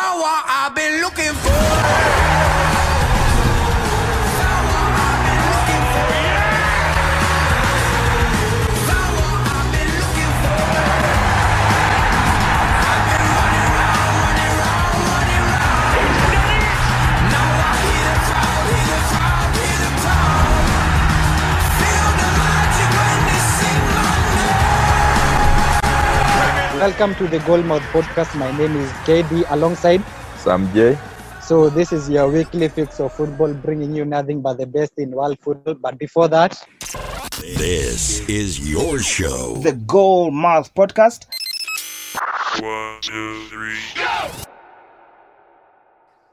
Someone I've been looking for. Welcome to the Goalmouth Podcast. My name is KD alongside Sam J. So this is your weekly fix of football, bringing you nothing but the best in world football. But before that, this is your show, the Goalmouth Podcast. 1, 2, 3, go!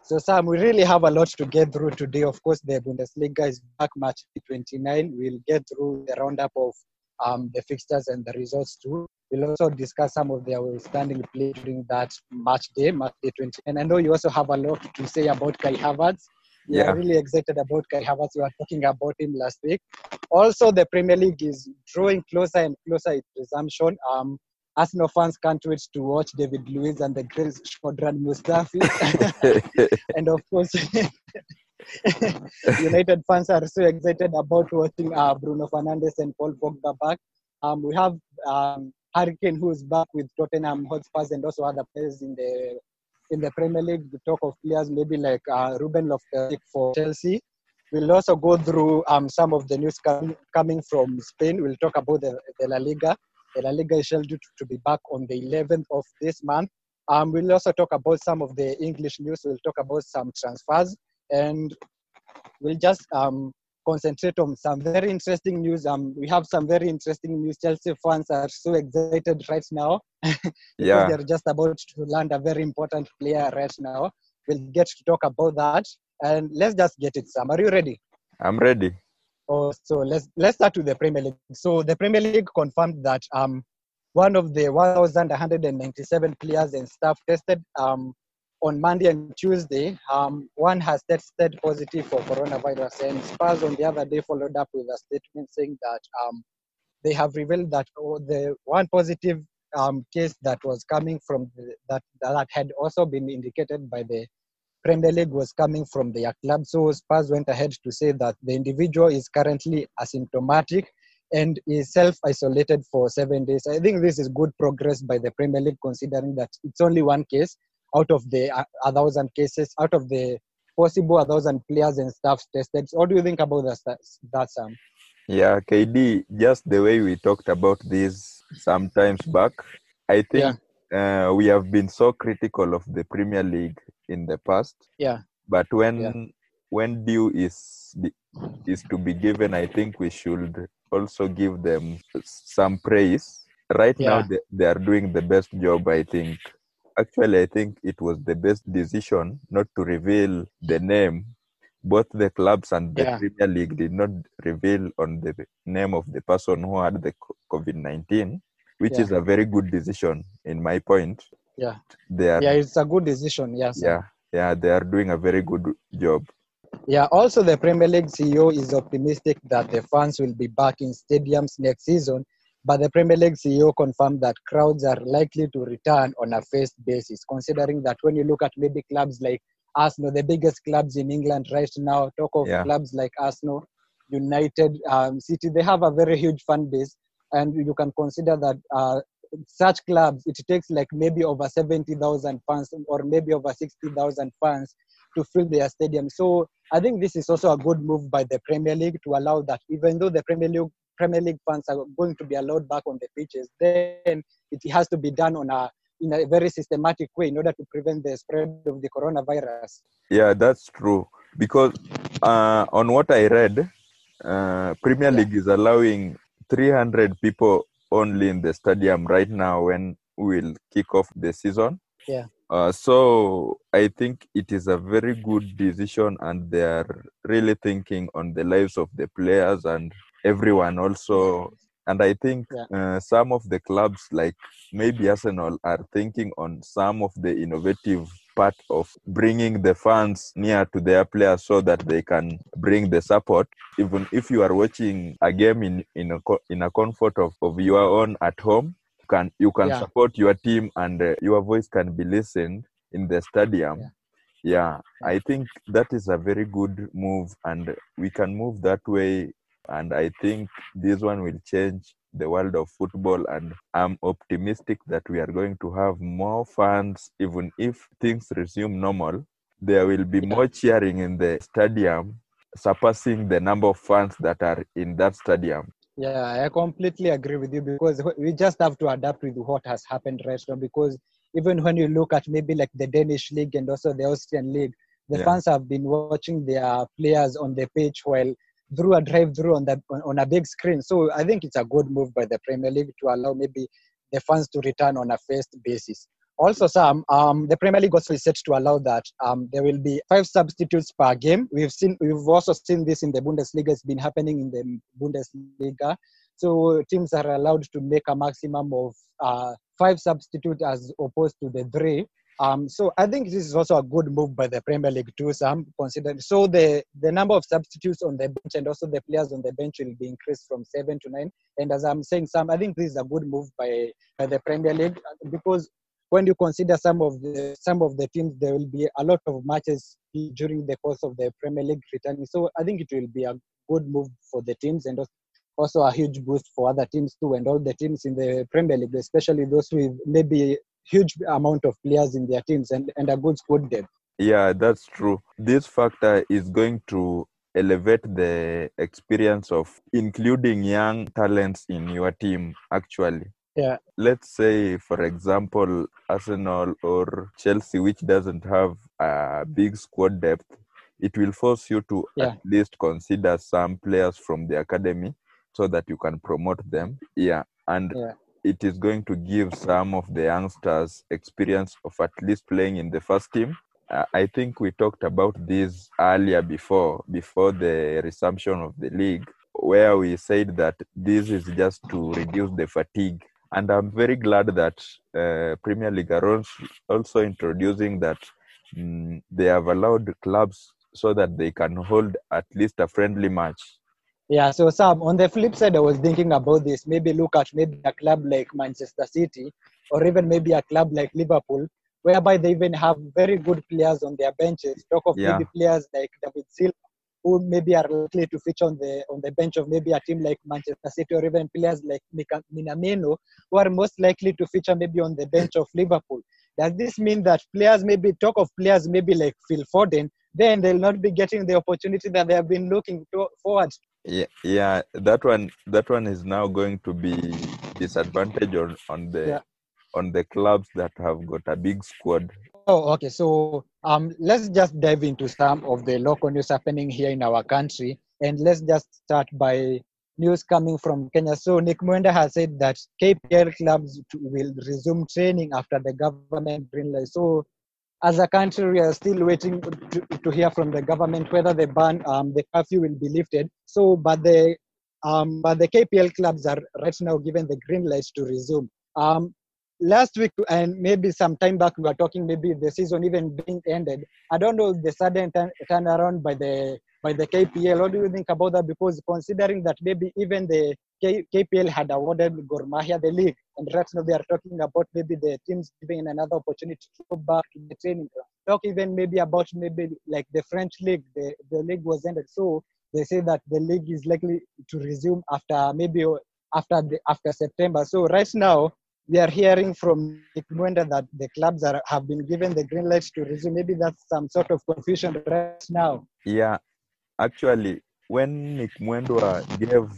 So Sam, we really have a lot to get through today. Of course, the Bundesliga is back, match 29. We'll get through the roundup of the fixtures and the results too. We'll also discuss some of the outstanding play during that match day 20. And I know you also have a lot to say about Kai Havertz. Yeah. You're really excited about Kai Havertz. We were talking about him last week. Also, the Premier League is drawing closer and closer its resumption. Arsenal fans can't wait to watch David Luiz and the great Shkodran Mustafi. And of course, United fans are so excited about watching Bruno Fernandes and Paul Pogba back. We have Harry Kane, who is back with Tottenham Hotspurs, and also other players in the Premier League. We talk of players maybe like Ruben Loftus-Cheek for Chelsea. We'll also go through some of the news coming from Spain. We'll talk about the La Liga. The La Liga is scheduled to be back on the 11th of this month. We'll also talk about some of the English news. We'll talk about some transfers, and we'll just concentrate on some very interesting news. We have some very interesting news. Chelsea fans are so excited right now. Yeah. They're just about to land a very important player right now. We'll get to talk about that. And let's just get it, Sam. Are you ready? I'm ready. Oh, so let's start with the Premier League. So the Premier League confirmed that one of the 1,197 players and staff tested on Monday and Tuesday, one has tested positive for coronavirus, and Spurs on the other day followed up with a statement saying that they have revealed that the one positive case that was coming from that had also been indicated by the Premier League was coming from their club. So Spurs went ahead to say that the individual is currently asymptomatic and is self-isolated for 7 days. I think this is good progress by the Premier League, considering that it's only one case out of the 1,000 cases, out of the possible 1,000 players and staff tested. What do you think about that, Sam? Yeah, KD, just the way we talked about this sometimes back, I think we have been so critical of the Premier League in the past. Yeah. But when due is to be given, I think we should also give them some praise. Right now, they are doing the best job, I think. Actually, I think it was the best decision not to reveal the name. Both the clubs and the Premier League did not reveal on the name of the person who had the COVID-19, which is a very good decision, in my point. Yeah, it's a good decision, yes. Yeah, they are doing a very good job. Yeah, also the Premier League CEO is optimistic that the fans will be back in stadiums next season. But the Premier League CEO confirmed that crowds are likely to return on a phased basis, considering that when you look at maybe clubs like Arsenal, the biggest clubs in England right now, talk of clubs like Arsenal, United, City, they have a very huge fan base. And you can consider that such clubs, it takes like maybe over 70,000 fans or maybe over 60,000 fans to fill their stadium. So I think this is also a good move by the Premier League to allow that, even though the Premier League fans are going to be allowed back on the pitches, then it has to be done in a very systematic way in order to prevent the spread of the coronavirus. Yeah, that's true. Because on what I read, Premier League is allowing 300 people only in the stadium right now when we'll kick off the season. Yeah. So I think it is a very good decision, and they are really thinking on the lives of the players and everyone also. And I think some of the clubs, like maybe Arsenal, are thinking on some of the innovative part of bringing the fans near to their players so that they can bring the support. Even if you are watching a game in a comfort of your own at home, you can support your team and your voice can be listened in the stadium. Yeah, I think that is a very good move, and we can move that way. And I think this one will change the world of football, and I'm optimistic that we are going to have more fans. Even if things resume normal, there will be more cheering in the stadium, surpassing the number of fans that are in that stadium. Yeah, I completely agree with you, because we just have to adapt with what has happened right now. Because even when you look at maybe like the Danish league and also the Austrian league, the fans have been watching their players on the pitch while through a drive-through on a big screen. So I think it's a good move by the Premier League to allow maybe the fans to return on a phased basis. Also, Sam, the Premier League also is set to allow that there will be 5 substitutes per game. We've also seen this in the Bundesliga. It's been happening in the Bundesliga. So teams are allowed to make a maximum of 5 substitutes as opposed to the 3. So I think this is also a good move by the Premier League too, Sam, considering. So the number of substitutes on the bench and also the players on the bench will be increased from 7 to 9. And as I'm saying, Sam, I think this is a good move by the Premier League, because when you consider some of the teams, there will be a lot of matches during the course of the Premier League returning. So I think it will be a good move for the teams and also a huge boost for other teams too, and all the teams in the Premier League, especially those with maybe huge amount of players in their teams and a good squad depth. Yeah, that's true. This factor is going to elevate the experience of including young talents in your team, actually. Yeah. Let's say, for example, Arsenal or Chelsea, which doesn't have a big squad depth, it will force you to at least consider some players from the academy so that you can promote them. Yeah. And it is going to give some of the youngsters experience of at least playing in the first team. I think we talked about this earlier before the resumption of the league, where we said that this is just to reduce the fatigue. And I'm very glad that Premier League are also introducing that they have allowed clubs so that they can hold at least a friendly match. Yeah, so Sam, on the flip side, I was thinking about this. Maybe look at maybe a club like Manchester City, or even maybe a club like Liverpool, whereby they even have very good players on their benches. Talk of maybe players like David Silva, who maybe are likely to feature on the bench of maybe a team like Manchester City, or even players like Minamino, who are most likely to feature maybe on the bench of Liverpool. Does this mean that players maybe like Phil Foden, then they'll not be getting the opportunity that they have been looking forward to? Yeah, that one is now going to be disadvantaged on the clubs that have got a big squad. Oh, okay. So let's just dive into some of the local news happening here in our country, and let's just start by news coming from Kenya. So Nick Mwenda has said that KPL clubs will resume training after the government green light. So as a country, we are still waiting to hear from the government whether the ban, the curfew will be lifted. So, but the KPL clubs are right now given the green light to resume. Last week and maybe some time back, we were talking maybe the season even being ended. I don't know the sudden turnaround by the KPL. What do you think about that? Because considering that maybe even the KPL had awarded Gor Mahia the league, and right now they are talking about maybe the teams giving another opportunity to go back to the training ground. Talk even maybe about maybe like the French league, the league was ended, so they say that the league is likely to resume after September. So right now we are hearing from Nick Mwenda that the clubs have been given the green light to resume. Maybe that's some sort of confusion right now. Yeah, actually, when Nick Mwenda gave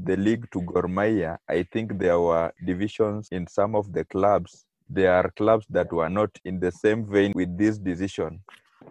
the league to Gor Mahia, I think there were divisions in some of the clubs. There are clubs that were not in the same vein with this decision.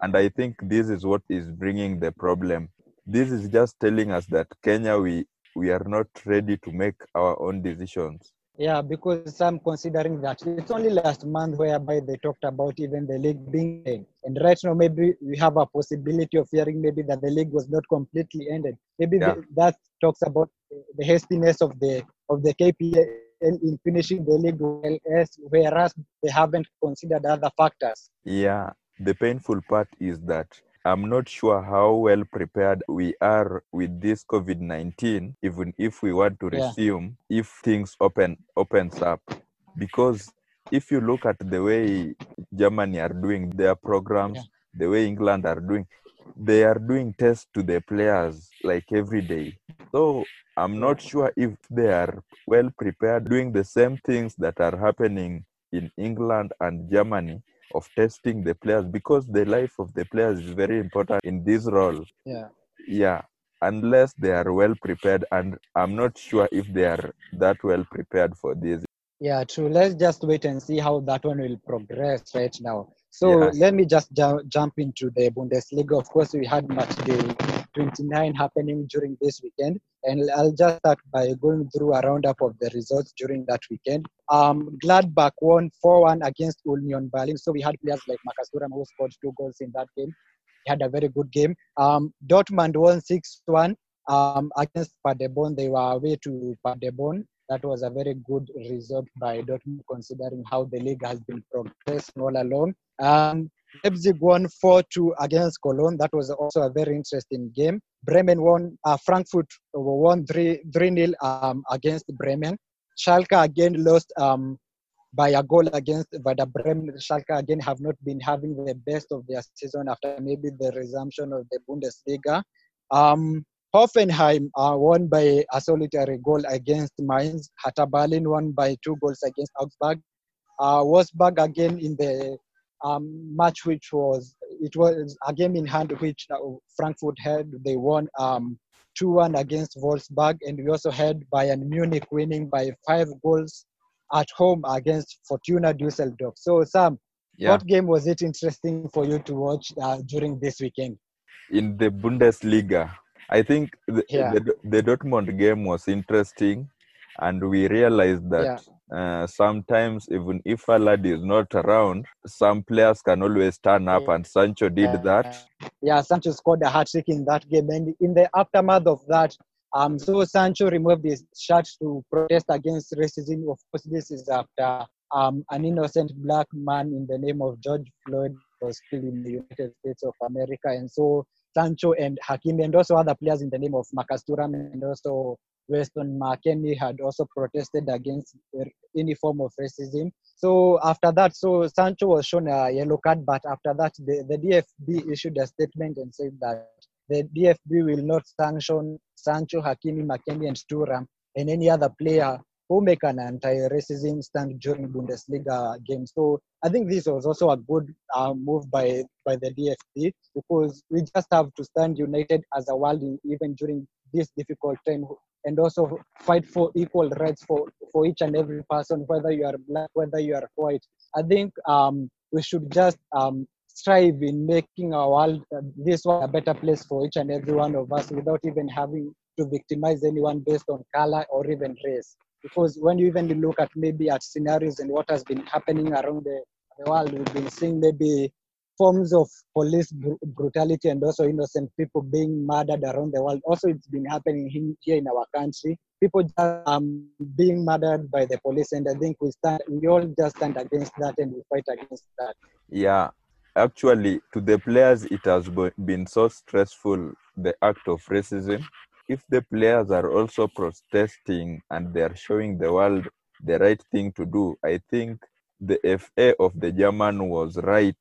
And I think this is what is bringing the problem. This is just telling us that Kenya, we are not ready to make our own decisions. Yeah, because I'm considering that it's only last month whereby they talked about even the league being ended. And right now, maybe we have a possibility of hearing maybe that the league was not completely ended. Maybe that talks about the hastiness of the KPL in finishing the league, whereas they haven't considered other factors. Yeah, the painful part is that I'm not sure how well prepared we are with this COVID-19, even if we want to resume, if things opens up. Because if you look at the way Germany are doing their programs, the way England are doing, they are doing tests to the players like every day. So I'm not sure if they are well prepared doing the same things that are happening in England and Germany of testing the players, because the life of the players is very important in this role. Yeah. Unless they are well prepared, and I'm not sure if they are that well prepared for this. Yeah, true. Let's just wait and see how that one will progress right now. So let me just jump into the Bundesliga. Of course, we had match day 29 happening during this weekend. And I'll just start by going through a roundup of the results during that weekend. Gladbach won 4-1 against Union Berlin. So we had players like Marcus Thuram, who scored 2 goals in that game. He had a very good game. Dortmund won 6-1 against Paderborn. They were away to Paderborn. That was a very good result by Dortmund, considering how the league has been progressing all along. Leipzig won 4-2 against Cologne. That was also a very interesting game. Bremen won, Frankfurt won 3-0 against Bremen. Schalke again lost by a goal against Werder Bremen. Schalke again have not been having the best of their season after maybe the resumption of the Bundesliga. Hoffenheim won by a solitary goal against Mainz. Hertha Berlin won by 2 goals against Augsburg. Wolfsburg again in the match, which was a game in hand which Frankfurt had. They won 2-1 against Wolfsburg, and we also had Bayern Munich winning by 5 goals at home against Fortuna Düsseldorf. So Sam, what game was it interesting for you to watch during this weekend? In the Bundesliga, I think the Dortmund game was interesting, and we realized that sometimes even if Haaland is not around, some players can always turn up, and Sancho did that. Yeah, Sancho scored a hat-trick in that game, and in the aftermath of that, so Sancho removed his shirt to protest against racism. Of course, this is after an innocent black man in the name of George Floyd was killed in the United States of America, and so Sancho and Hakimi and also other players in the name of Marcus Thuram and also Weston McKennie had also protested against any form of racism. So after that, Sancho was shown a yellow card, but after that, the DFB issued a statement and said that the DFB will not sanction Sancho, Hakimi, McKennie, and Thuram and any other player who make an anti-racism stand during Bundesliga games. So I think this was also a good move by the DFB, because we just have to stand united as a world even during this difficult time, and also fight for equal rights for each and every person, whether you are black, whether you are white. I think we should just strive in making our world, this world, a better place for each and every one of us, without even having to victimize anyone based on color or even race. Because when you even look at maybe at scenarios and what has been happening around the world, we've been seeing maybe forms of police brutality and also innocent people being murdered around the world. Also, it's been happening here in our country. People just being murdered by the police, and I think we all just stand against that, and we fight against that. Yeah, actually, to the players, it has been so stressful, the act of racism. If the players are also protesting and they are showing the world the right thing to do, I think the FA of the German was right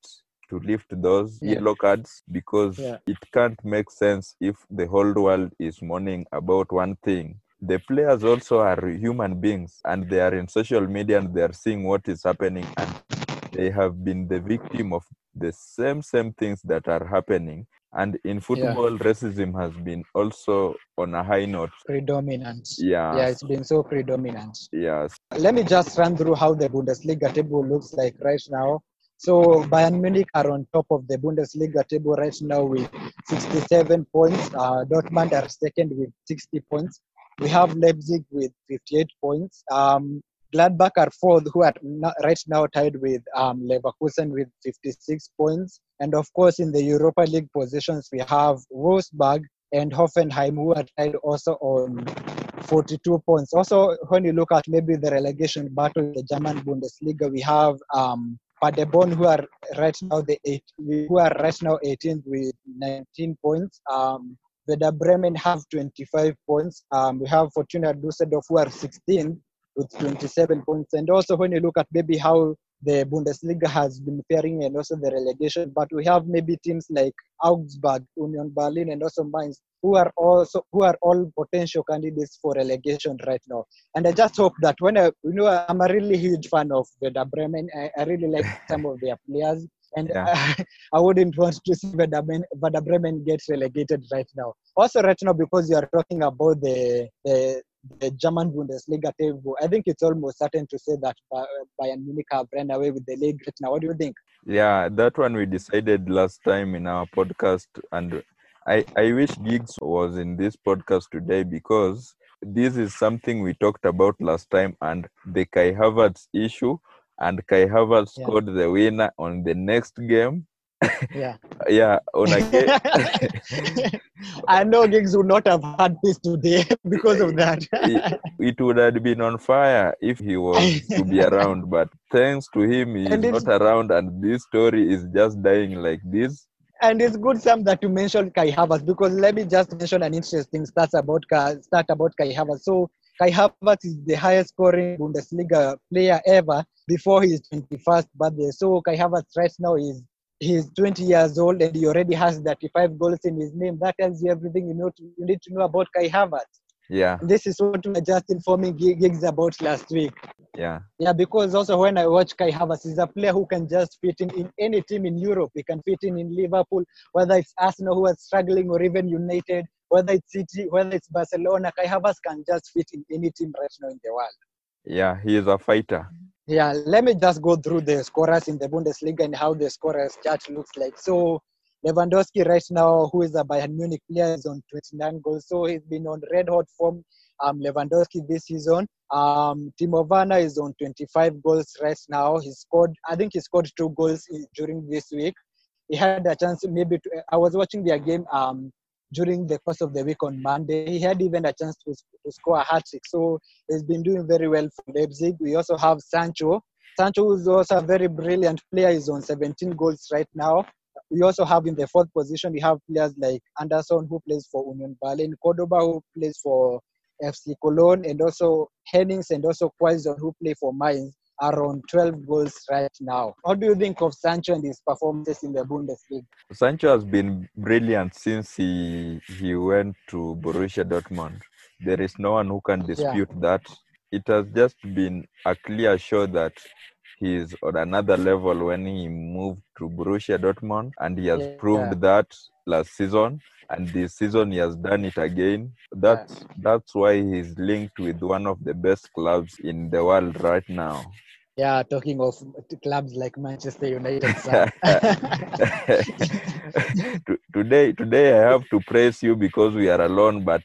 to lift those yellow cards, because it can't make sense if the whole world is mourning about one thing. The players also are human beings, and they are in social media and they are seeing what is happening, and they have been the victim of the same things that are happening. And in football, racism has been also on a high note. Predominant. Yeah, it's been so predominant. Yes. Let me just run through how the Bundesliga table looks like right now. So Bayern Munich are on top of the Bundesliga table right now with 67 points. Dortmund are second with 60 points. We have Leipzig with 58 points. Gladbach are fourth, who are right now tied with Leverkusen with 56 points. And of course, in the Europa League positions, we have Wolfsburg and Hoffenheim, who are tied also on 42 points. Also, when you look at maybe the relegation battle in the German Bundesliga, we have Paderborn, who are right now 18th with 19 points. Werder Bremen have 25 points. We have Fortuna Düsseldorf, who are 16th with 27 points. And also when you look at maybe how the Bundesliga has been faring and also the relegation, but we have maybe teams like Augsburg, Union Berlin, and also Mainz, who are all potential candidates for relegation right now. And I just hope that I'm a really huge fan of Werder Bremen. I really like some of their players. And I wouldn't want to see Werder Bremen get relegated right now. Also right now, because you are talking about the German Bundesliga table, I think it's almost certain to say that Bayern Munich have run away with the league right now. What do you think? Yeah, that one we decided last time in our podcast, and I wish Giggs was in this podcast today, because this is something we talked about last time, and the Kai Havertz issue, and Kai Havertz scored the winner on the next game. Yeah. Yeah, on a game. I know Giggs would not have had this today because of that. It would have been on fire if he was to be around, but thanks to him, he is not around, and this story is just dying like this. And it's good, Sam, that you mentioned Kai Havertz, because let me just mention an interesting stat about Kai Havertz. So Kai Havertz is the highest scoring Bundesliga player ever before his 21st birthday. So Kai Havertz right now he's 20 years old and he already has 35 goals in his name. That tells you everything you need to know about Kai Havertz. Yeah. This is what we were just informing Giggs about last week. Yeah. Yeah, because also when I watch Kai Havertz, he's a player who can just fit in any team in Europe. He can fit in Liverpool, whether it's Arsenal who are struggling or even United, whether it's City, whether it's Barcelona. Kai Havertz can just fit in any team right now in the world. Yeah, he is a fighter. Yeah, let me just go through the scorers in the Bundesliga and how the scorers chart looks like. So Lewandowski right now, who is a Bayern Munich player, is on 29 goals. So he's been on red-hot form, Lewandowski, this season. Timo Werner is on 25 goals right now. He scored 2 goals during this week. He had a chance I was watching their game during the course of the week on Monday. He had even a chance to score a hat-trick. So he's been doing very well for Leipzig. We also have Sancho. Sancho is also a very brilliant player. He's on 17 goals right now. We also have in the fourth position, we have players like Anderson, who plays for Union Berlin, Cordoba, who plays for FC Cologne, and also Hennings and also Quaison, who play for Mainz, are on 12 goals right now. What do you think of Sancho and his performances in the Bundesliga? Sancho has been brilliant since he went to Borussia Dortmund. There is no one who can dispute that. It has just been a clear show that he's on another level when he moved to Borussia Dortmund, and he has proved that last season, and this season he has done it again. That's why he's linked with one of the best clubs in the world right now. Yeah, talking of clubs like Manchester United. Today I have to praise you because we are alone, but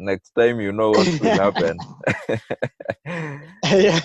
next time, you know what will happen. Yeah,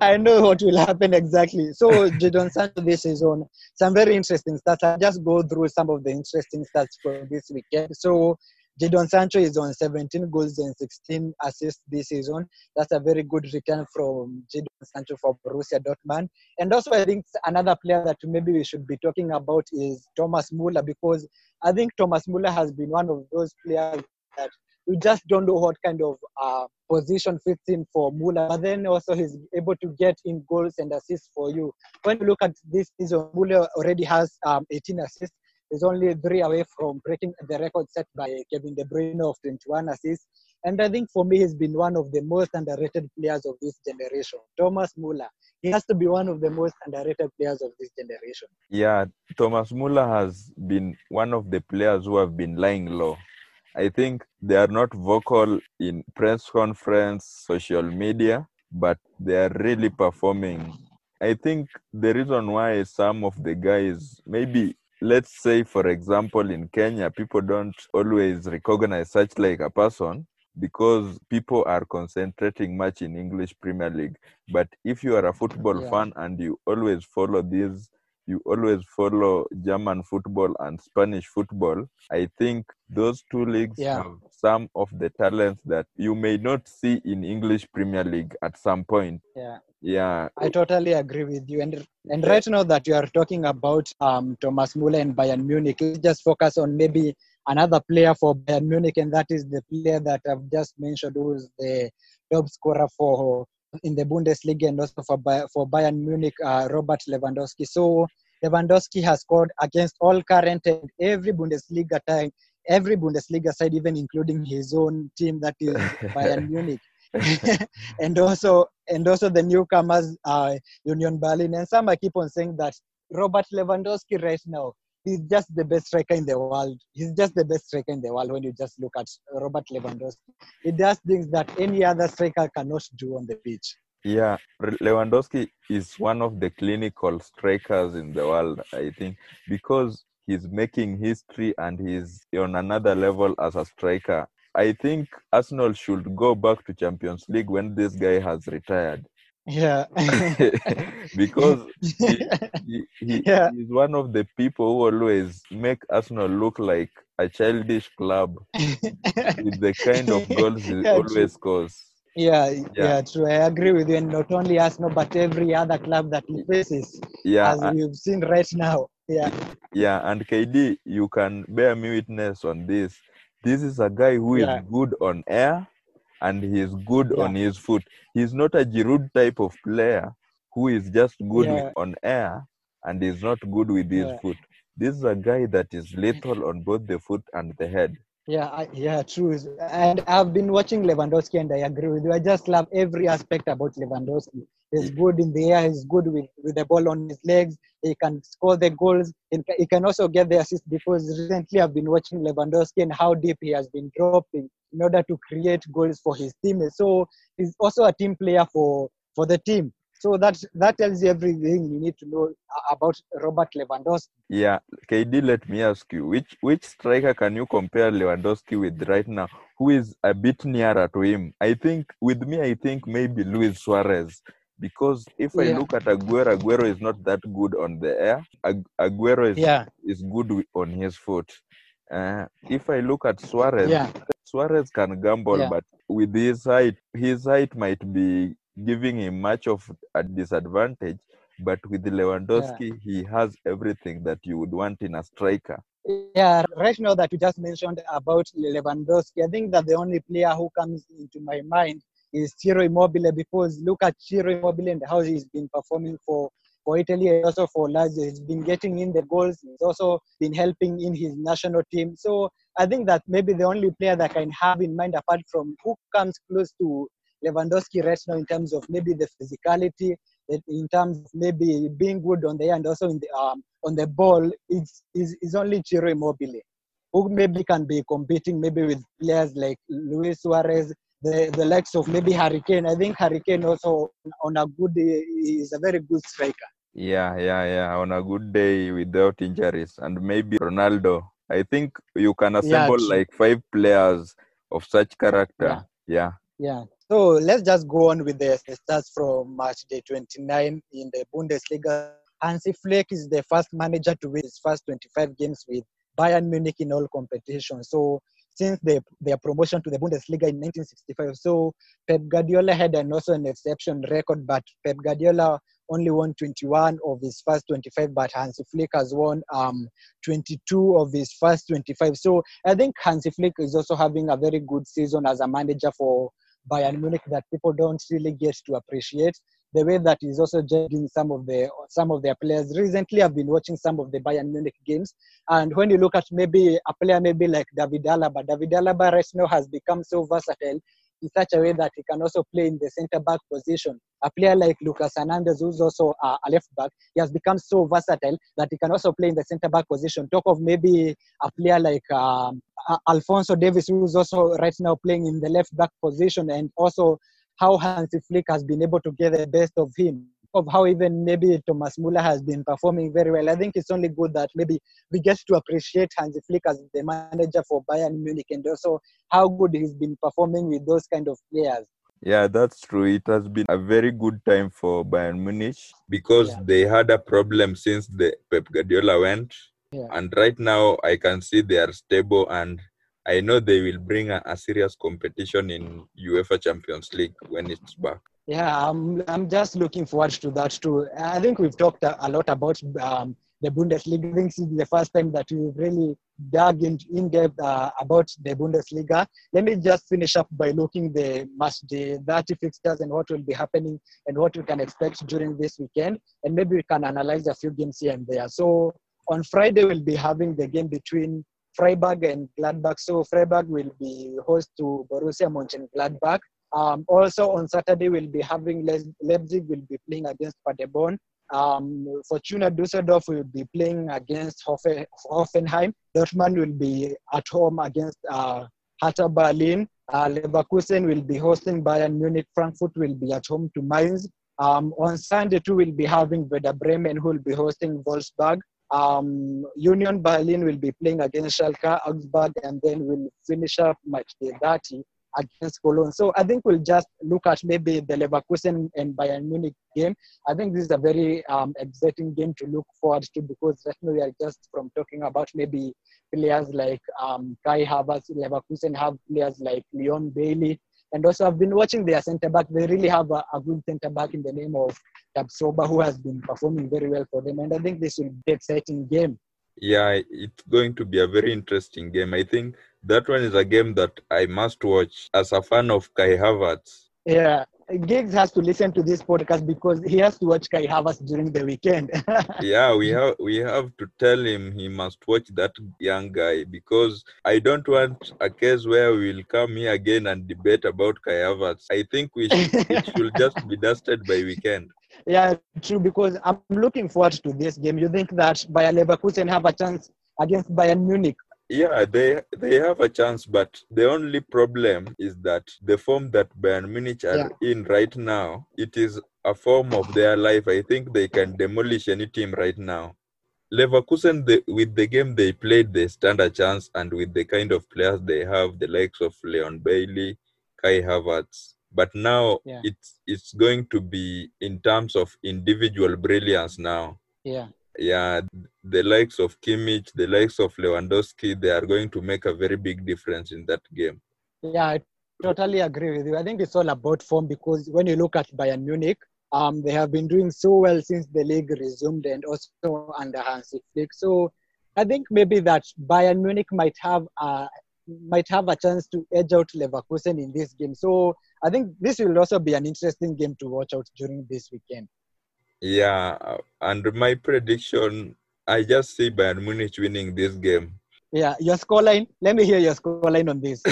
I know what will happen exactly. So, Jadon Sancho, this is on some very interesting stats. I'll just go through some of the interesting stats for this weekend. So, Jadon Sancho is on 17 goals and 16 assists this season. That's a very good return from Jadon Sancho for Borussia Dortmund. And also, I think another player that maybe we should be talking about is Thomas Müller, because I think Thomas Müller has been one of those players that we just don't know what kind of position fits in for Müller. But then also he's able to get in goals and assists for you. When you look at this season, Müller already has 18 assists. He's only 3 away from breaking the record set by Kevin De Bruyne of 21 assists. And I think for me, he's been one of the most underrated players of this generation. Thomas Müller. He has to be one of the most underrated players of this generation. Yeah, Thomas Müller has been one of the players who have been lying low. I think they are not vocal in press conference, social media, but they are really performing. I think the reason why some of the guys, maybe, let's say, for example, in Kenya, people don't always recognize such like a person because people are concentrating much in English Premier League. But if you are a football fan and you always follow these, you always follow German football and Spanish football, I think those 2 leagues have some of the talents that you may not see in English Premier League at some point. Yeah. Yeah. I totally agree with you. And right now that you are talking about Thomas Müller and Bayern Munich, let's just focus on maybe another player for Bayern Munich, and that is the player that I've just mentioned, who is the top scorer for in the Bundesliga and also for Bayern Munich, Robert Lewandowski. So Lewandowski has scored against all current and every Bundesliga side, even including his own team, that is Bayern Munich. and also the newcomers, Union Berlin. And some, I keep on saying that Robert Lewandowski right now, he's just the best striker in the world. He's just the best striker in the world when you just look at Robert Lewandowski. He does things that any other striker cannot do on the pitch. Yeah, Lewandowski is one of the clinical strikers in the world, I think, because he's making history and he's on another level as a striker. I think Arsenal should go back to Champions League when this guy has retired. Yeah. Because he's one of the people who always make Arsenal look like a childish club with the kind of goals he always scores. Yeah, true. I agree with you. And not only Arsenal, but every other club that he faces, as we've seen right now. Yeah, and KD, you can bear me witness on this. This is a guy who is good on air and he's good on his foot. He's not a Giroud type of player who is just good on air and is not good with his foot. This is a guy that is lethal on both the foot and the head. Yeah, true. And I've been watching Lewandowski and I agree with you. I just love every aspect about Lewandowski. He's good in the air. He's good with the ball on his legs. He can score the goals. He can also get the assist, because recently I've been watching Lewandowski and how deep he has been dropping in order to create goals for his teammates. So he's also a team player for the team. So that tells you everything you need to know about Robert Lewandowski. Yeah, KD, let me ask you, which striker can you compare Lewandowski with right now, who is a bit nearer to him? I think maybe Luis Suarez, because if I look at Agüero is not that good on the air. Agüero is good on his foot. If I look at Suarez, Suarez can gamble, but with his height might be giving him much of a disadvantage, but with Lewandowski, he has everything that you would want in a striker. Yeah, right now that you just mentioned about Lewandowski, I think that the only player who comes into my mind is Ciro Immobile, because look at Ciro Immobile and how he's been performing for Italy and also for Lazio. He's been getting in the goals. He's also been helping in his national team. So I think that maybe the only player that I can have in mind apart from who comes close to Lewandowski right now in terms of maybe the physicality, in terms of maybe being good on the air and also in the on the ball, is only Ciro Immobile, who maybe can be competing maybe with players like Luis Suarez, the likes of maybe Harry Kane. I think Harry Kane also is a very good striker. Yeah. On a good day without injuries, and maybe Ronaldo. I think you can assemble like five players of such character. Yeah. So let's just go on with the stats from match day 29 in the Bundesliga. Hansi Flick is the first manager to win his first 25 games with Bayern Munich in all competitions. So since their promotion to the Bundesliga in 1965, so Pep Guardiola had an exception record, but Pep Guardiola only won 21 of his first 25, but Hansi Flick has won 22 of his first 25. So I think Hansi Flick is also having a very good season as a manager for Bayern Munich that people don't really get to appreciate, the way that he's also judging some of their players. Recently, I've been watching some of the Bayern Munich games, and when you look at maybe a player maybe like David Alaba right now has become so versatile in such a way that he can also play in the centre-back position. A player like Lucas Hernandez, who's also a left-back, he has become so versatile that he can also play in the centre-back position. Talk of maybe a player like Alphonso Davies, who's also right now playing in the left-back position, and also how Hansi Flick has been able to get the best of him, of how even maybe Thomas Müller has been performing very well. I think it's only good that maybe we get to appreciate Hansi Flick as the manager for Bayern Munich and also how good he's been performing with those kind of players. Yeah, that's true. It has been a very good time for Bayern Munich because they had a problem since the Pep Guardiola went. Yeah. And right now I can see they are stable, and I know they will bring a serious competition in UEFA Champions League when it's back. Yeah, I'm just looking forward to that too. I think we've talked a lot about the Bundesliga. I think this is the first time that we've really dug into in-depth about the Bundesliga. Let me just finish up by looking the matchday 30 fixtures and what will be happening and what we can expect during this weekend. And maybe we can analyze a few games here and there. So on Friday, we'll be having the game between Freiburg and Gladbach. So Freiburg will be host to Borussia Mönchengladbach. Also on Saturday, we'll be having Leipzig will be playing against Paderborn. Fortuna Düsseldorf will be playing against Hoffenheim. Dortmund will be at home against Hertha Berlin. Leverkusen will be hosting Bayern Munich. Frankfurt will be at home to Mainz. On Sunday, too, we'll be having Werder Bremen, who will be hosting Wolfsburg. Union Berlin will be playing against Schalke, Augsburg, and then we'll finish up matchday 30 against Cologne. So I think we'll just look at maybe the Leverkusen and Bayern Munich game. I think this is a very exciting game to look forward to, because right now we are just from talking about maybe players like Kai Havertz. Leverkusen have players like Leon Bailey. And also I've been watching their centre-back. They really have a good centre-back in the name of Tapsoba, who has been performing very well for them. And I think this will be an exciting game. Yeah, it's going to be a very interesting game. I think that one is a game that I must watch as a fan of Kai Havertz. Yeah, Giggs has to listen to this podcast because he has to watch Kai Havertz during the weekend. Yeah, we have to tell him he must watch that young guy, because I don't want a case where we'll come here again and debate about Kai Havertz. I think it should just be dusted by weekend. Yeah, true, because I'm looking forward to this game. You think that Bayer Leverkusen have a chance against Bayern Munich? Yeah, they have a chance, but the only problem is that the form that Bayern Munich are in right now, it is a form of their life. I think they can demolish any team right now. Leverkusen, with the game they played, they stand a chance, and with the kind of players they have, the likes of Leon Bailey, Kai Havertz. But now it's going to be in terms of individual brilliance now. Yeah. Yeah, the likes of Kimmich, the likes of Lewandowski, they are going to make a very big difference in that game. Yeah, I totally agree with you. I think it's all about form, because when you look at Bayern Munich, they have been doing so well since the league resumed, and also under Hansi Flick. So I think maybe that Bayern Munich might have a chance to edge out Leverkusen in this game. So I think this will also be an interesting game to watch out during this weekend. Yeah, and my prediction, I just see Bayern Munich winning this game. Yeah, your scoreline. Let me hear your scoreline on this.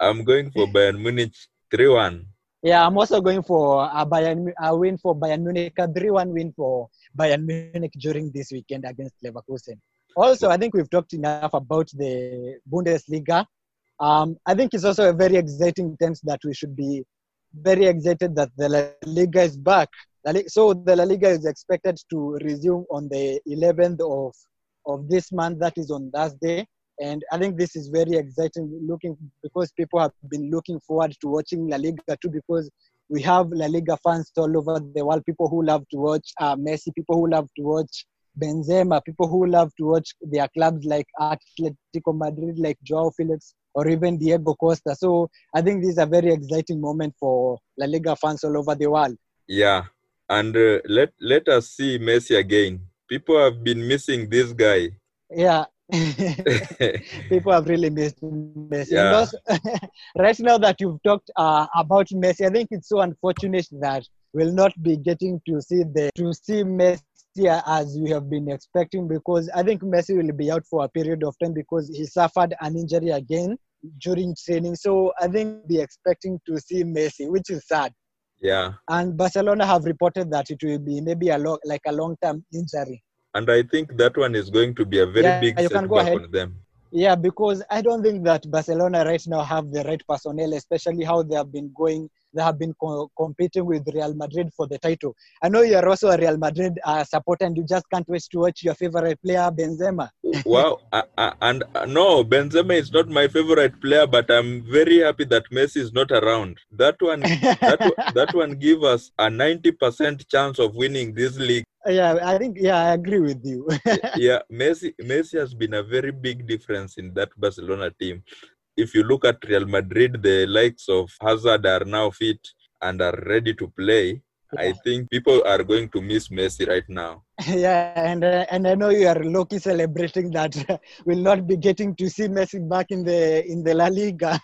I'm going for Bayern Munich 3-1. Yeah, I'm also going for a win for Bayern Munich, a 3-1 win for Bayern Munich during this weekend against Leverkusen. Also, I think we've talked enough about the Bundesliga. I think it's also a very exciting time that we should be very excited that the La Liga is back. So the La Liga is expected to resume on the 11th of this month. That is on Thursday. And I think this is very exciting because people have been looking forward to watching La Liga too, because we have La Liga fans all over the world. People who love to watch Messi, people who love to watch Benzema, people who love to watch their clubs like Atletico Madrid, like Joao Felix, or even Diego Costa. So I think this is a very exciting moment for La Liga fans all over the world. Yeah, and let us see Messi again. People have been missing this guy. Yeah, people have really missed Messi. Yeah. Also, right now that you've talked about Messi, I think it's so unfortunate that we'll not be getting to see Messi as we have been expecting, because I think Messi will be out for a period of time because he suffered an injury again during training. So I think we're expecting to see Messi, which is sad. Yeah. And Barcelona have reported that it will be maybe a long-term injury. And I think that one is going to be a very big setback on them. Yeah, because I don't think that Barcelona right now have the right personnel, especially how they have been going. They have been competing with Real Madrid for the title. I know you're also a Real Madrid supporter, and you just can't wait to watch your favorite player, Benzema. Wow. No, Benzema is not my favorite player, but I'm very happy that Messi is not around. That one gives us a 90% chance of winning this league. Yeah, I agree with you. Yeah, Messi has been a very big difference in that Barcelona team. If you look at Real Madrid, the likes of Hazard are now fit and are ready to play. I think people are going to miss Messi right now. Yeah, and I know you are lucky celebrating that we'll not be getting to see Messi back in the La Liga.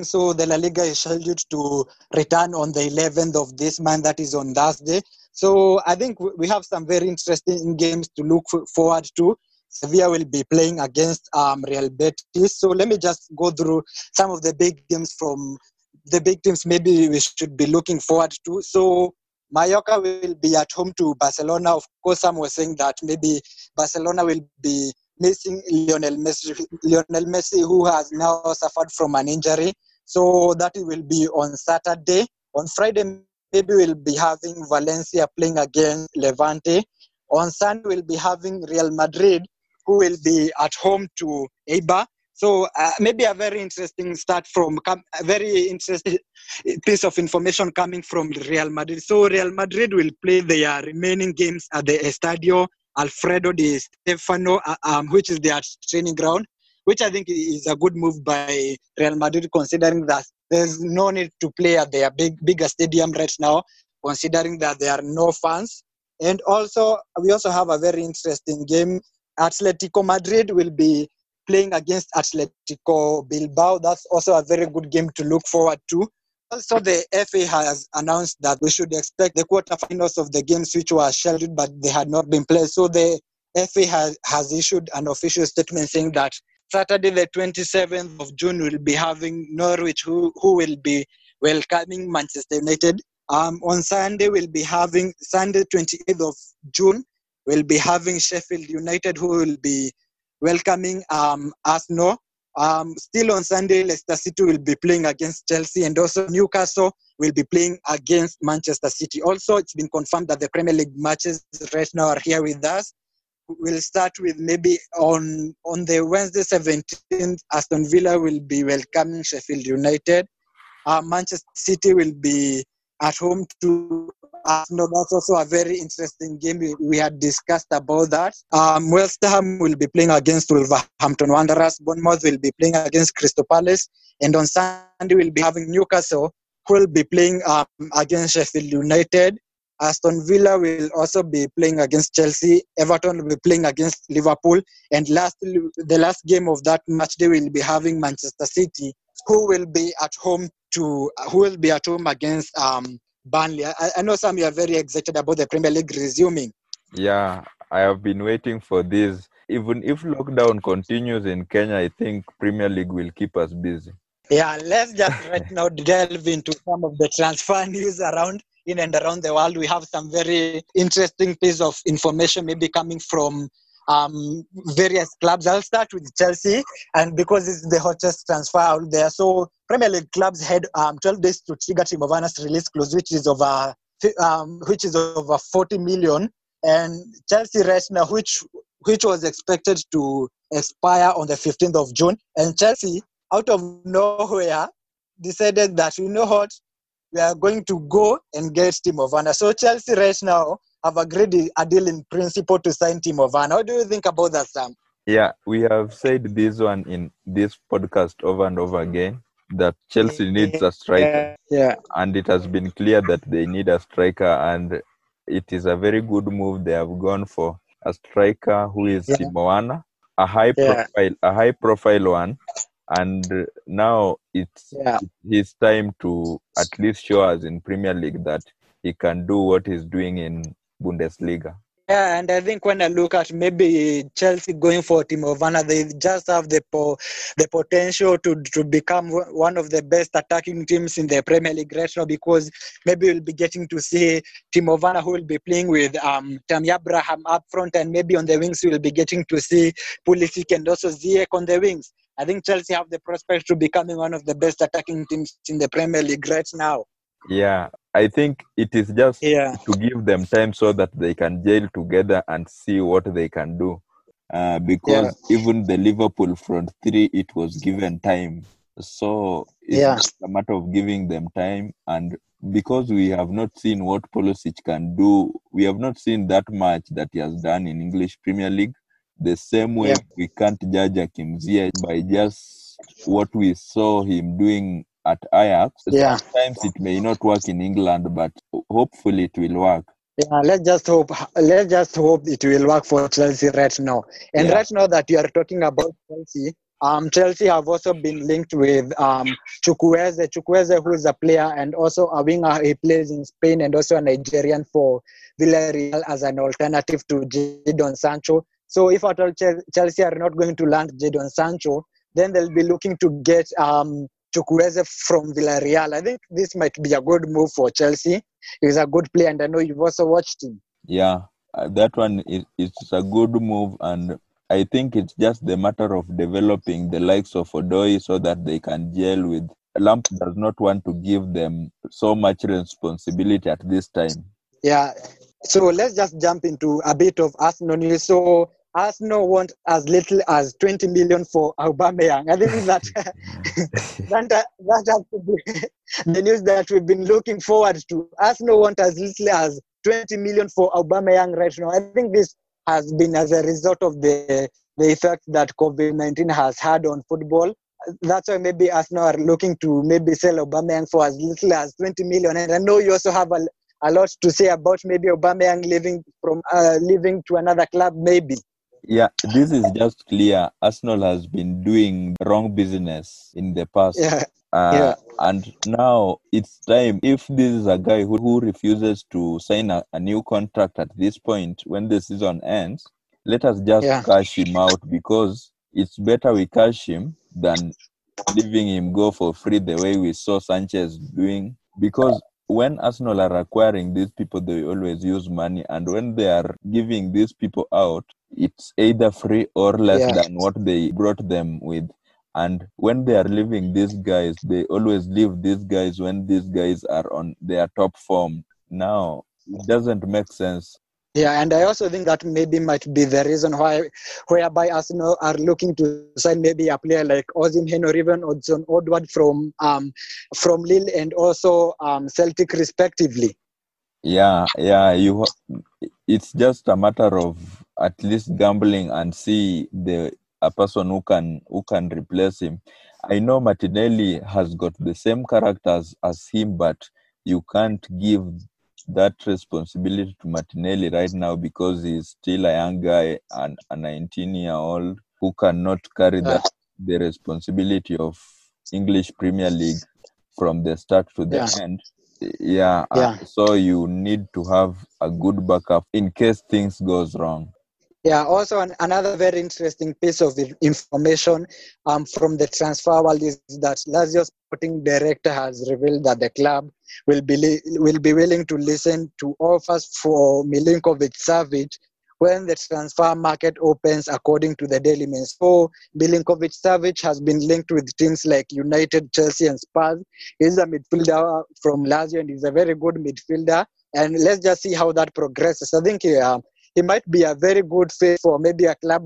So the La Liga is scheduled to return on the 11th of this month, that is on Thursday. So I think we have some very interesting games to look forward to. Sevilla will be playing against Real Betis. So let me just go through some of the big games from the big teams maybe we should be looking forward to. So Mallorca will be at home to Barcelona. Of course, some were saying that maybe Barcelona will be missing Lionel Messi, who has now suffered from an injury. So that will be on Saturday. On Friday, maybe we'll be having Valencia playing against Levante. On Sunday, we'll be having Real Madrid, who will be at home to Eibar. So maybe a very interesting start from a very interesting piece of information coming from Real Madrid. So Real Madrid will play their remaining games at the Estadio Alfredo Di Stefano, which is their training ground, which I think is a good move by Real Madrid, considering that there's no need to play at their bigger stadium right now, considering that there are no fans. And also, we also have a very interesting game. Atletico Madrid will be playing against Atletico Bilbao. That's also a very good game to look forward to. Also, the FA has announced that we should expect the quarterfinals of the games which were scheduled, but they had not been played. So the FA has issued an official statement saying that Saturday, the 27th of June, we'll be having Norwich, who will be welcoming Manchester United. On Sunday, we'll be having, Sunday 28th of June, we'll be having Sheffield United, who will be welcoming Arsenal. Still on Sunday, Leicester City will be playing against Chelsea, and also Newcastle will be playing against Manchester City. Also, it's been confirmed that the Premier League matches right now are here with us. We'll start with maybe on the Wednesday 17th, Aston Villa will be welcoming Sheffield United. Manchester City will be at home to Arsenal. That's also a very interesting game. We had discussed about that. West Ham will be playing against Wolverhampton Wanderers. Bournemouth will be playing against Crystal Palace. And on Sunday, we'll be having Newcastle, who will be playing against Sheffield United. Aston Villa will also be playing against Chelsea. Everton will be playing against Liverpool. And the last game of that match day, we'll be having Manchester City, who will be at home against Burnley. I know some are very excited about the Premier League resuming. Yeah, I have been waiting for this. Even if lockdown continues in Kenya, I think Premier League will keep us busy. Yeah, let's just right now delve into some of the transfer news around in and around the world. We have some very interesting piece of information maybe coming from various clubs. I'll start with Chelsea, and because it's the hottest transfer out there. So Premier League clubs had 12 days to trigger Timo Werner's release clause, which is over 40 million. And Chelsea right now, which was expected to expire on the 15th of June, and Chelsea out of nowhere decided that, you know what, we are going to go and get Timo Werner. So Chelsea right now have agreed a deal in principle to sign Timo Werner. What do you think about that, Sam? Yeah, we have said this one in this podcast over and over again, that Chelsea needs a striker. Yeah. And it has been clear that they need a striker, and it is a very good move. They have gone for a striker who is Timo Werner, a high profile one. And now it's his time to at least show us in Premier League that he can do what he's doing in Bundesliga. Yeah, and I think when I look at maybe Chelsea going for Timo Werner, they just have the potential to become one of the best attacking teams in the Premier League right now, because maybe we'll be getting to see Timo Werner, who will be playing with Tammy Abraham up front, and maybe on the wings we'll be getting to see Pulisic and also Ziyech on the wings. I think Chelsea have the prospect to becoming one of the best attacking teams in the Premier League right now. Yeah, I think it is just to give them time so that they can gel together and see what they can do. Because even the Liverpool front three, it was given time. So it's just a matter of giving them time. And because we have not seen what Pulisic can do, we have not seen that much that he has done in English Premier League. The same way we can't judge Hakim Ziyech by just what we saw him doing at Ajax. Yeah. Sometimes it may not work in England, but hopefully it will work. Yeah, let's just hope it will work for Chelsea right now. And right now that you are talking about Chelsea, Chelsea have also been linked with Chukwueze, who is a player and also a winger. He plays in Spain, and also a Nigerian for Villarreal as an alternative to Jadon Sancho. So if at all Chelsea are not going to land Jadon Sancho, then they'll be looking to get Chukwueze from Villarreal. I think this might be a good move for Chelsea. He's a good player, and I know you've also watched him. Yeah, that one it's a good move, and I think it's just the matter of developing the likes of Odoi so that they can gel with. Lamp does not want to give them so much responsibility at this time. Yeah, so let's just jump into a bit of Arsenal news. So Arsenal want as little as 20 million for Aubameyang. I think that has to be the news that we've been looking forward to. Arsenal want as little as 20 million for Aubameyang right now. I think this has been as a result of the effect that COVID-19 has had on football. That's why maybe Arsenal are looking to maybe sell Aubameyang for as little as 20 million. And I know you also have a lot to say about maybe Aubameyang leaving to another club, maybe. Yeah, this is just clear. Arsenal has been doing wrong business in the past. Yeah. And now it's time, if this is a guy who refuses to sign a new contract at this point when the season ends, let us just cash him out, because it's better we cash him than leaving him go for free the way we saw Sanchez doing. Because when Arsenal are acquiring these people, they always use money, and when they are giving these people out, it's either free or less than what they brought them with. And when they are leaving these guys, they always leave these guys when these guys are on their top form. Now, it doesn't make sense. Yeah, and I also think that maybe might be the reason whereby Arsenal are looking to sign maybe a player like Osimhen or even Odson Edward from Lille and also Celtic respectively. Yeah, it's just a matter of at least gambling and see a person who can replace him. I know Martinelli has got the same characters as him, but you can't give that responsibility to Martinelli right now because he's still a young guy and a 19-year-old who cannot carry the responsibility of English Premier League from the start to the end. Yeah. So you need to have a good backup in case things goes wrong. Yeah, also another very interesting piece of information from the transfer world is that Lazio's sporting director has revealed that the club will be willing to listen to offers for Milinkovic-Savic when the transfer market opens, according to the Daily Mail. So Milinkovic-Savic has been linked with teams like United, Chelsea and Spurs. He's a midfielder from Lazio and he's a very good midfielder. And let's just see how that progresses. I think he might be a very good fit for maybe a club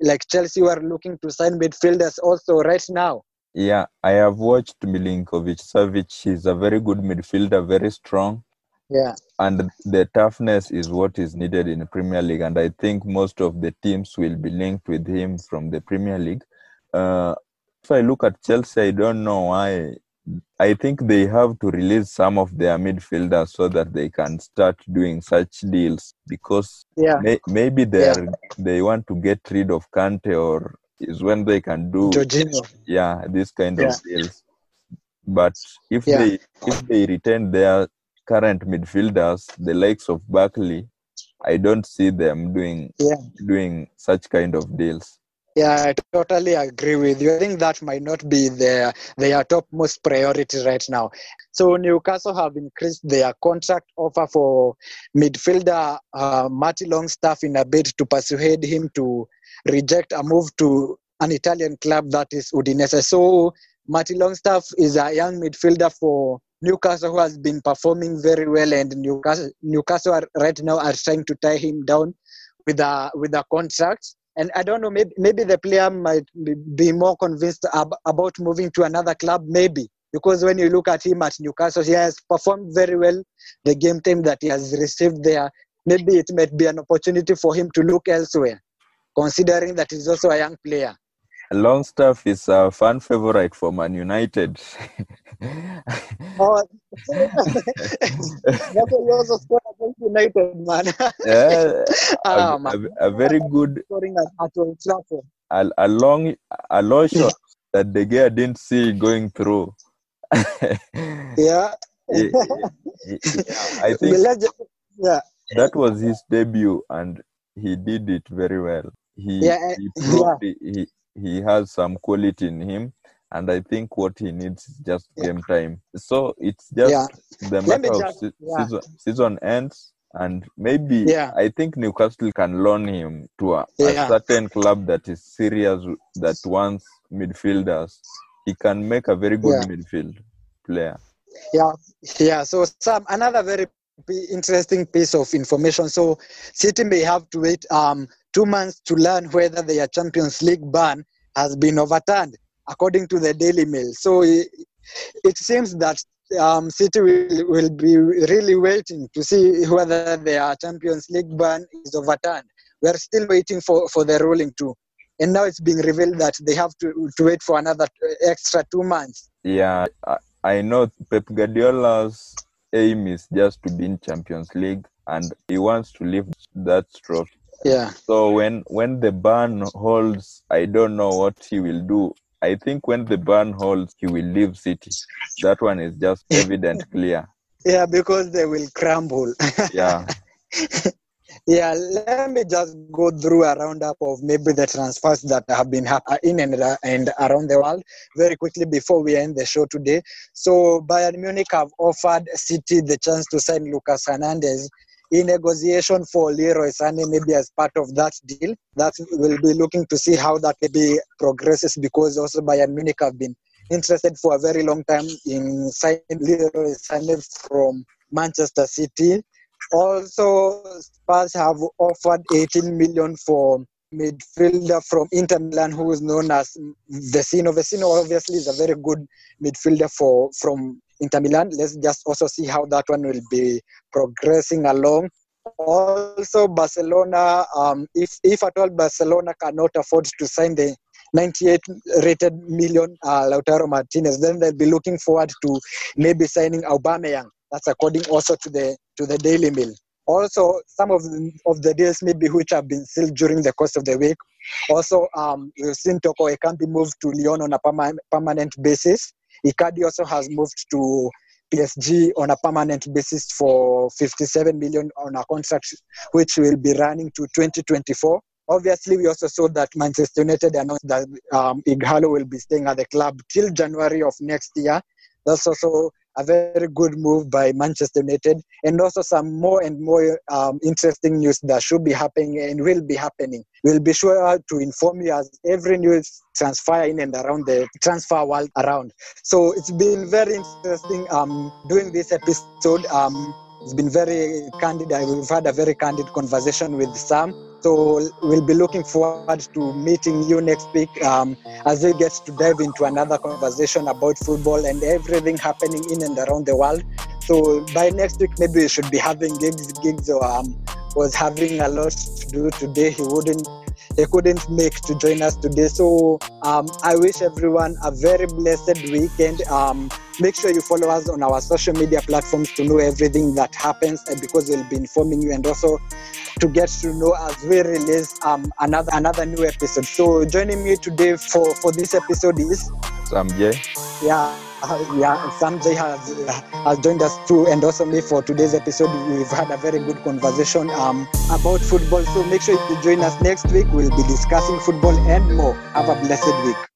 like Chelsea who are looking to sign midfielders also right now. Yeah, I have watched Milinkovic-Savic. He's a very good midfielder, very strong. Yeah. And the toughness is what is needed in the Premier League. And I think most of the teams will be linked with him from the Premier League. If I look at Chelsea, I don't know why. I think they have to release some of their midfielders so that they can start doing such deals, because maybe they want to get rid of Kante, or is when they can do Jorginho. Yeah, this kind of deals. But if they retain their current midfielders, the likes of Barkley, I don't see them doing such kind of deals. Yeah, I totally agree with you. I think that might not be their topmost priority right now. So Newcastle have increased their contract offer for midfielder Marty Longstaff in a bid to persuade him to reject a move to an Italian club, that is Udinese. So Marty Longstaff is a young midfielder for Newcastle who has been performing very well, and Newcastle right now are trying to tie him down with a contract. And I don't know, maybe the player might be more convinced about moving to another club, maybe. Because when you look at him at Newcastle, he has performed very well. The game time that he has received there, maybe it might be an opportunity for him to look elsewhere, considering that he's also a young player. Longstaff is a fan favorite for Man United. United, man. Yeah, a very good scoring at Old Trafford. A long shot that the guy didn't see going through. Yeah. I think that was his debut, and he did it very well. He has some quality in him, and I think what he needs is just game time. So it's just the matter of season ends, and maybe I think Newcastle can loan him to a certain club that is serious, that wants midfielders. He can make a very good midfield player. Yeah. So another very interesting piece of information. So City may have to wait 2 months to learn whether their Champions League ban has been overturned, according to the Daily Mail. So it seems that City will be really waiting to see whether their Champions League ban is overturned. We're still waiting for the ruling too. And now it's being revealed that they have to wait for another extra 2 months. Yeah, I know Pep Guardiola's aim is just to be in Champions League, and he wants to lift that trophy. Yeah. So when the ban holds, I don't know what he will do. I think when the ban holds, he will leave City. That one is just evident, clear. Yeah, because they will crumble. Yeah. Yeah, let me just go through a roundup of maybe the transfers that have been happening and around the world very quickly before we end the show today. So Bayern Munich have offered City the chance to sign Lucas Hernandez in negotiation for Leroy Sané, maybe as part of that deal. That will be looking to see how that maybe progresses, because also Bayern Munich have been interested for a very long time in signing Leroy Sané from Manchester City. Also, Spurs have offered 18 million for midfielder from Inter Milan, who is known as Vecino. Vecino obviously is a very good midfielder from Inter Milan. Let's just also see how that one will be progressing along. Also, Barcelona, if at all Barcelona cannot afford to sign the 98 million Lautaro Martinez, then they'll be looking forward to maybe signing Aubameyang. That's according also to the Daily Mail. Also, some of the deals maybe which have been sealed during the course of the week. Also, we've seen Toko Ekambi moved to Lyon on a permanent basis. Icardi also has moved to PSG on a permanent basis for 57 million on a contract which will be running to 2024. Obviously, we also saw that Manchester United announced that Ighalo will be staying at the club till January of next year. That's also a very good move by Manchester United, and also some more and more interesting news that should be happening and will be happening. We'll be sure to inform you as every news transfer in and around the transfer world around. So it's been very interesting doing this episode. It's been very candid. We've had a very candid conversation with Sam. So we'll be looking forward to meeting you next week as we get to dive into another conversation about football and everything happening in and around the world. So by next week, maybe we should be having gigs. Gigs was having a lot to do today. He couldn't make to join us today. So I wish everyone a very blessed weekend. Make sure you follow us on our social media platforms to know everything that happens, and because we'll be informing you, and also to get to know as we release another new episode. So joining me today for this episode is Sam J. Sam J has joined us too, and also me for today's episode. We've had a very good conversation about football. So make sure you join us next week. We'll be discussing football and more. Have a blessed week.